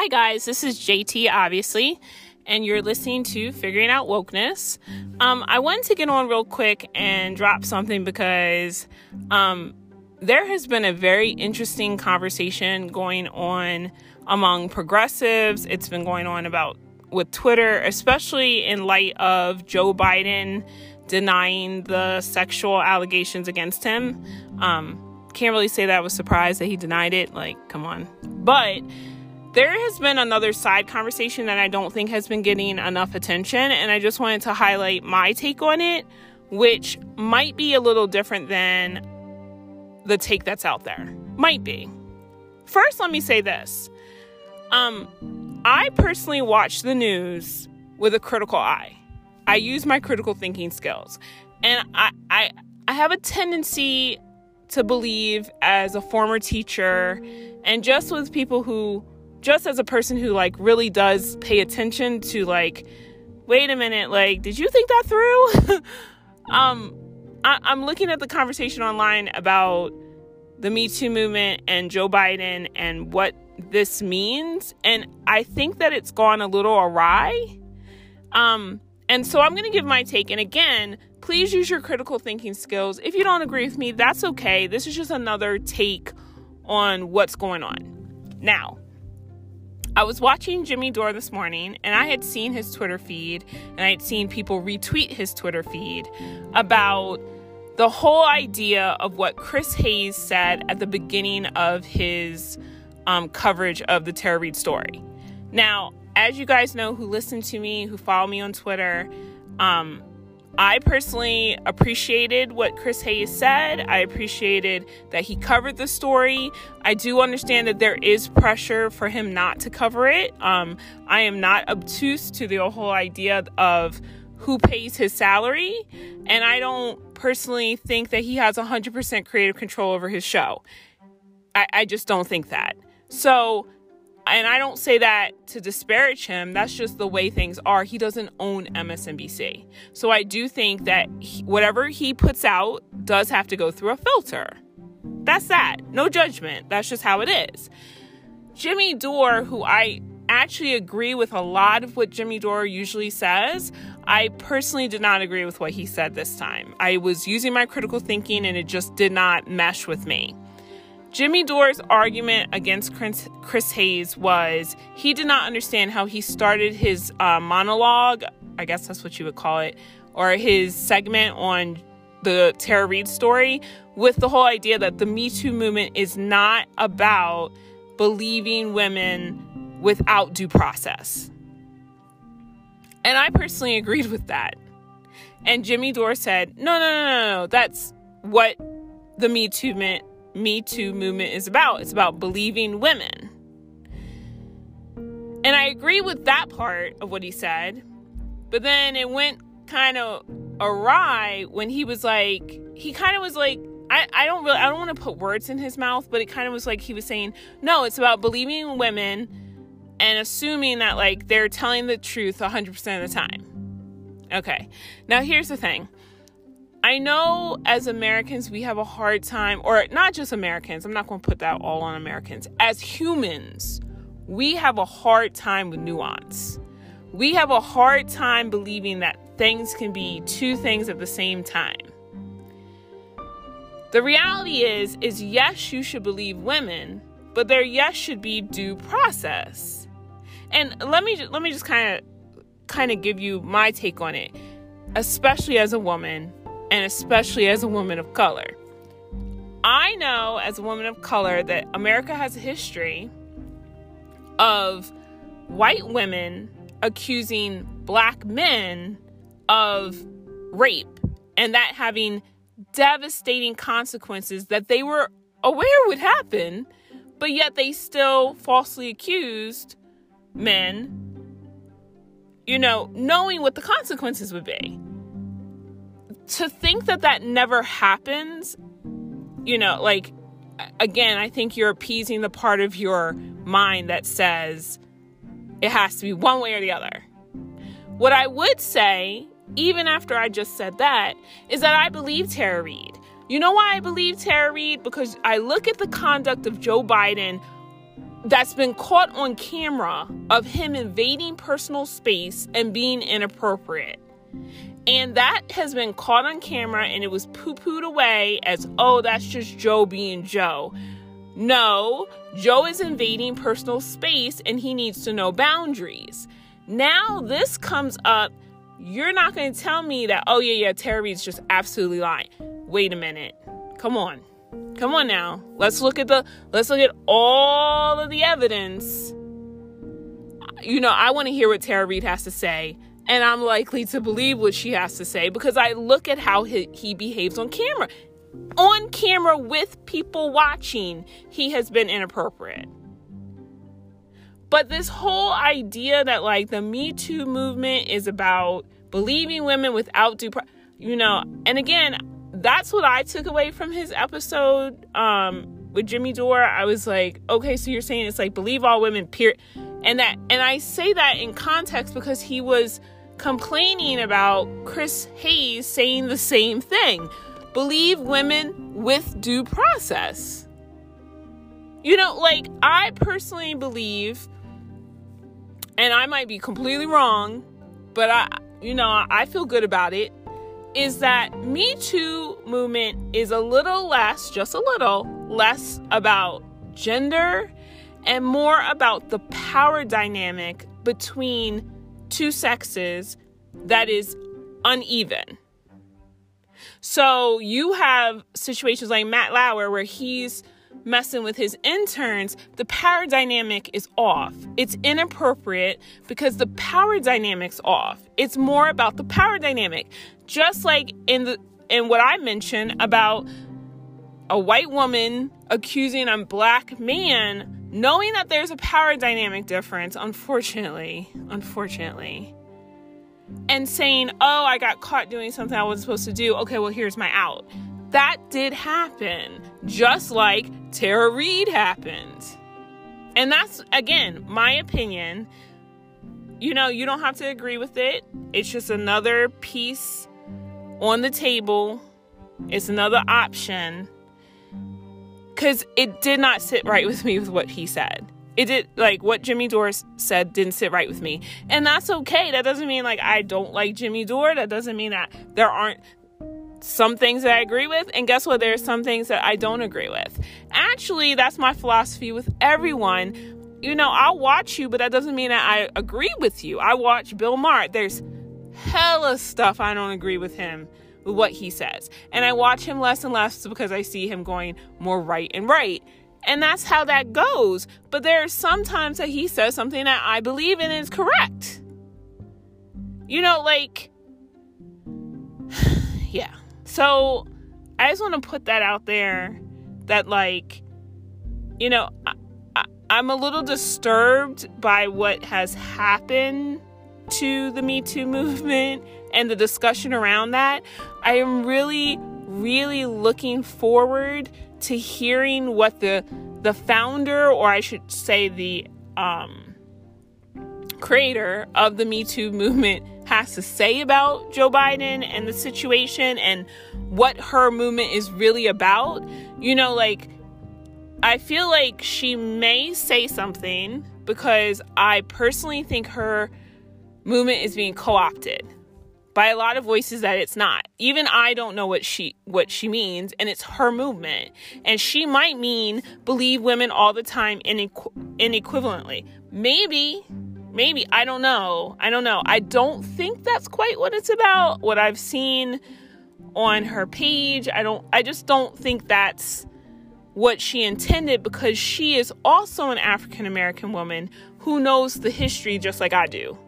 Hi guys, this is JT, obviously, and you're listening to Figuring Out Wokeness. I wanted to get on real quick and drop something because there has been a very interesting conversation going on among progressives. It's been going on with Twitter, especially in light of Joe Biden denying the sexual allegations against him. Can't really say that I was surprised that he denied it. Like, come on. But there has been another side conversation that I don't think has been getting enough attention, and I just wanted to highlight my take on it, which might be a little different than the take that's out there. Might be. First, let me say this. I personally watch the news with a critical eye. I use my critical thinking skills. And I have a tendency to believe, as a former teacher and just with people who, just as a person who like really does pay attention to like, wait a minute, like, did you think that through? I'm looking at the conversation online about the Me Too movement and Joe Biden and what this means. And I think that it's gone a little awry. And so I'm going to give my take. And again, please use your critical thinking skills. If you don't agree with me, that's okay. This is just another take on what's going on. Now, I was watching Jimmy Dore this morning, and I had seen his Twitter feed, and I had seen people retweet his Twitter feed about the whole idea of what Chris Hayes said at the beginning of his coverage of the Tara Reade story. Now, as you guys know who listen to me, who follow me on Twitter, I personally appreciated what Chris Hayes said. I appreciated that he covered the story. I do understand that there is pressure for him not to cover it. I am not obtuse to the whole idea of who pays his salary. And I don't personally think that he has 100% creative control over his show. I just don't think that. So, and I don't say that to disparage him. That's just the way things are. He doesn't own MSNBC. So I do think that whatever he puts out does have to go through a filter. That's that. No judgment. That's just how it is. Jimmy Dore, who I actually agree with a lot of what Jimmy Dore usually says, I personally did not agree with what he said this time. I was using my critical thinking and it just did not mesh with me. Jimmy Dore's argument against Chris Hayes was he did not understand how he started his monologue, I guess that's what you would call it, or his segment on the Tara Reade story, with the whole idea that the Me Too movement is not about believing women without due process. And I personally agreed with that. And Jimmy Dore said, no, that's what the Me Too movement is about. It's about believing women. And I agree with that part of what he said, but then it went kind of awry when he was like, he kind of was like, I don't want to put words in his mouth, but it kind of was like he was saying, no, it's about believing women and assuming that like they're telling the truth 100% of the time. Okay. Now here's the thing. I know as Americans, we have a hard time, or not just Americans, I'm not going to put that all on Americans. As humans, we have a hard time with nuance. We have a hard time believing that things can be two things at the same time. The reality is yes, you should believe women, but their yes should be due process. And let me just kind of give you my take on it, especially as a woman. And especially as a woman of color. I know as a woman of color that America has a history of white women accusing black men of rape and that having devastating consequences that they were aware would happen, but yet they still falsely accused men, you know, knowing what the consequences would be. To think that that never happens, you know, like, again, I think you're appeasing the part of your mind that says it has to be one way or the other. What I would say, even after I just said that, is that I believe Tara Reade. You know why I believe Tara Reade? Because I look at the conduct of Joe Biden that's been caught on camera of him invading personal space and being inappropriate. And that has been caught on camera, and it was poo-pooed away as, oh, that's just Joe being Joe. No, Joe is invading personal space and he needs to know boundaries. Now this comes up. You're not going to tell me that, oh, yeah, Tara Reade's just absolutely lying. Wait a minute. Come on. Come on now. Let's look at all of the evidence. You know, I want to hear what Tara Reade has to say, and I'm likely to believe what she has to say because I look at how he behaves on camera. On camera with people watching, he has been inappropriate. But this whole idea that like the Me Too movement is about believing women without and again, that's what I took away from his episode with Jimmy Dore. I was like, okay, so you're saying it's like believe all women, period. And I say that in context because he was complaining about Chris Hayes saying the same thing. Believe women with due process. You know, like, I personally believe, and I might be completely wrong, but I feel good about it, is that Me Too movement is a little less, just a little less about gender and more about the power dynamic between two sexes that is uneven. So you have situations like Matt Lauer where he's messing with his interns. The power dynamic is off. It's inappropriate because the power dynamic's off. It's more about the power dynamic. Just like in what I mentioned about a white woman accusing a black man, knowing that there's a power dynamic difference, unfortunately. And saying, oh, I got caught doing something I wasn't supposed to do. Okay, well, here's my out. That did happen, just like Tara Reade happened. And that's, again, my opinion. You know, you don't have to agree with it. It's just another piece on the table. It's another option. Because it did not sit right with me with what he said. It did, like, what Jimmy Dore said didn't sit right with me. And that's okay. That doesn't mean, like, I don't like Jimmy Dore. That doesn't mean that there aren't some things that I agree with. And guess what? There are some things that I don't agree with. Actually, that's my philosophy with everyone. You know, I'll watch you, but that doesn't mean that I agree with you. I watch Bill Maher. There's hella stuff I don't agree with him, with what he says. And I watch him less and less because I see him going more right and right. And that's how that goes. But there are some times that he says something that I believe in is correct. You know, like, yeah. So I just want to put that out there that, like, you know, I'm a little disturbed by what has happened to the Me Too movement and the discussion around that. I am really, really looking forward to hearing what the founder, or I should say the creator of the Me Too movement has to say about Joe Biden and the situation and what her movement is really about. You know, like, I feel like she may say something because I personally think her movement is being co-opted by a lot of voices that it's not. Even I don't know what she means, and it's her movement. And she might mean believe women all the time inequivalently. Maybe, I don't know. I don't think that's quite what it's about. What I've seen on her page, I just don't think that's what she intended, because she is also an African American woman who knows the history just like I do.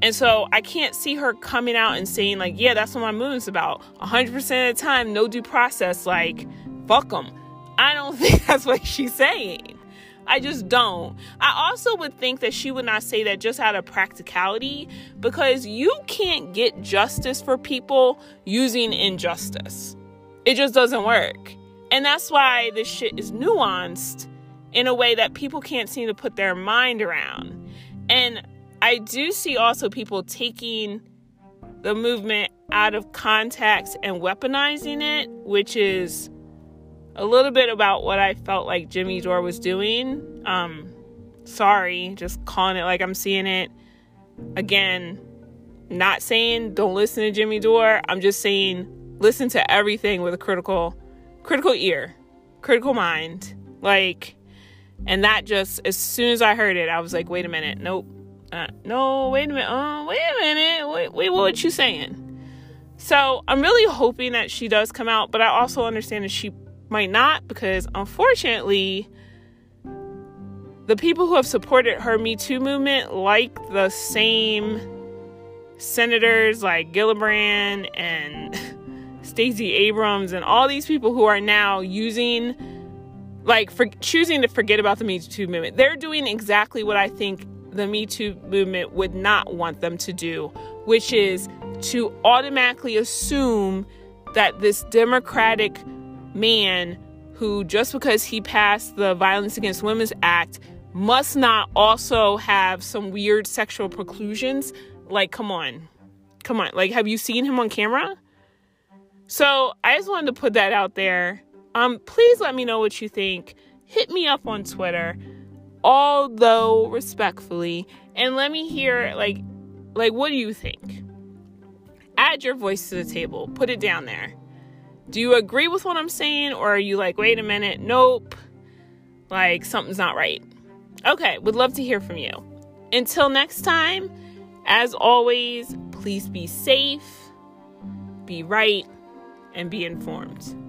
And so I can't see her coming out and saying, like, yeah, that's what my movement's about. 100% of the time, no due process, like, fuck them. I don't think that's what she's saying. I just don't. I also would think that she would not say that just out of practicality, because you can't get justice for people using injustice. It just doesn't work. And that's why this shit is nuanced in a way that people can't seem to put their mind around. And I do see also people taking the movement out of context and weaponizing it, which is a little bit about what I felt like Jimmy Dore was doing. Sorry, just calling it like I'm seeing it. Again, not saying don't listen to Jimmy Dore. I'm just saying listen to everything with a critical ear, critical mind. Like, and that just, as soon as I heard it, I was like, wait a minute. Nope. No, wait a minute. Wait, what you saying? So I'm really hoping that she does come out, but I also understand that she might not, because unfortunately, the people who have supported her Me Too movement, like the same senators like Gillibrand and Stacey Abrams and all these people who are now using, like, for choosing to forget about the Me Too movement. They're doing exactly what I think the Me Too movement would not want them to do, which is to automatically assume that this Democratic man, who just because he passed the Violence Against Women's Act, must not also have some weird sexual preclusions. Like, come on. Like, have you seen him on camera? So I just wanted to put that out there. Please let me know what you think. Hit me up on Twitter, although respectfully, and let me hear, like, what do you think? Add your voice to the table. Put it down there. Do you agree with what I'm saying? Or are you like, wait a minute, nope. Like, something's not right. Okay, would love to hear from you. Until next time, as always, please be safe, be right, and be informed.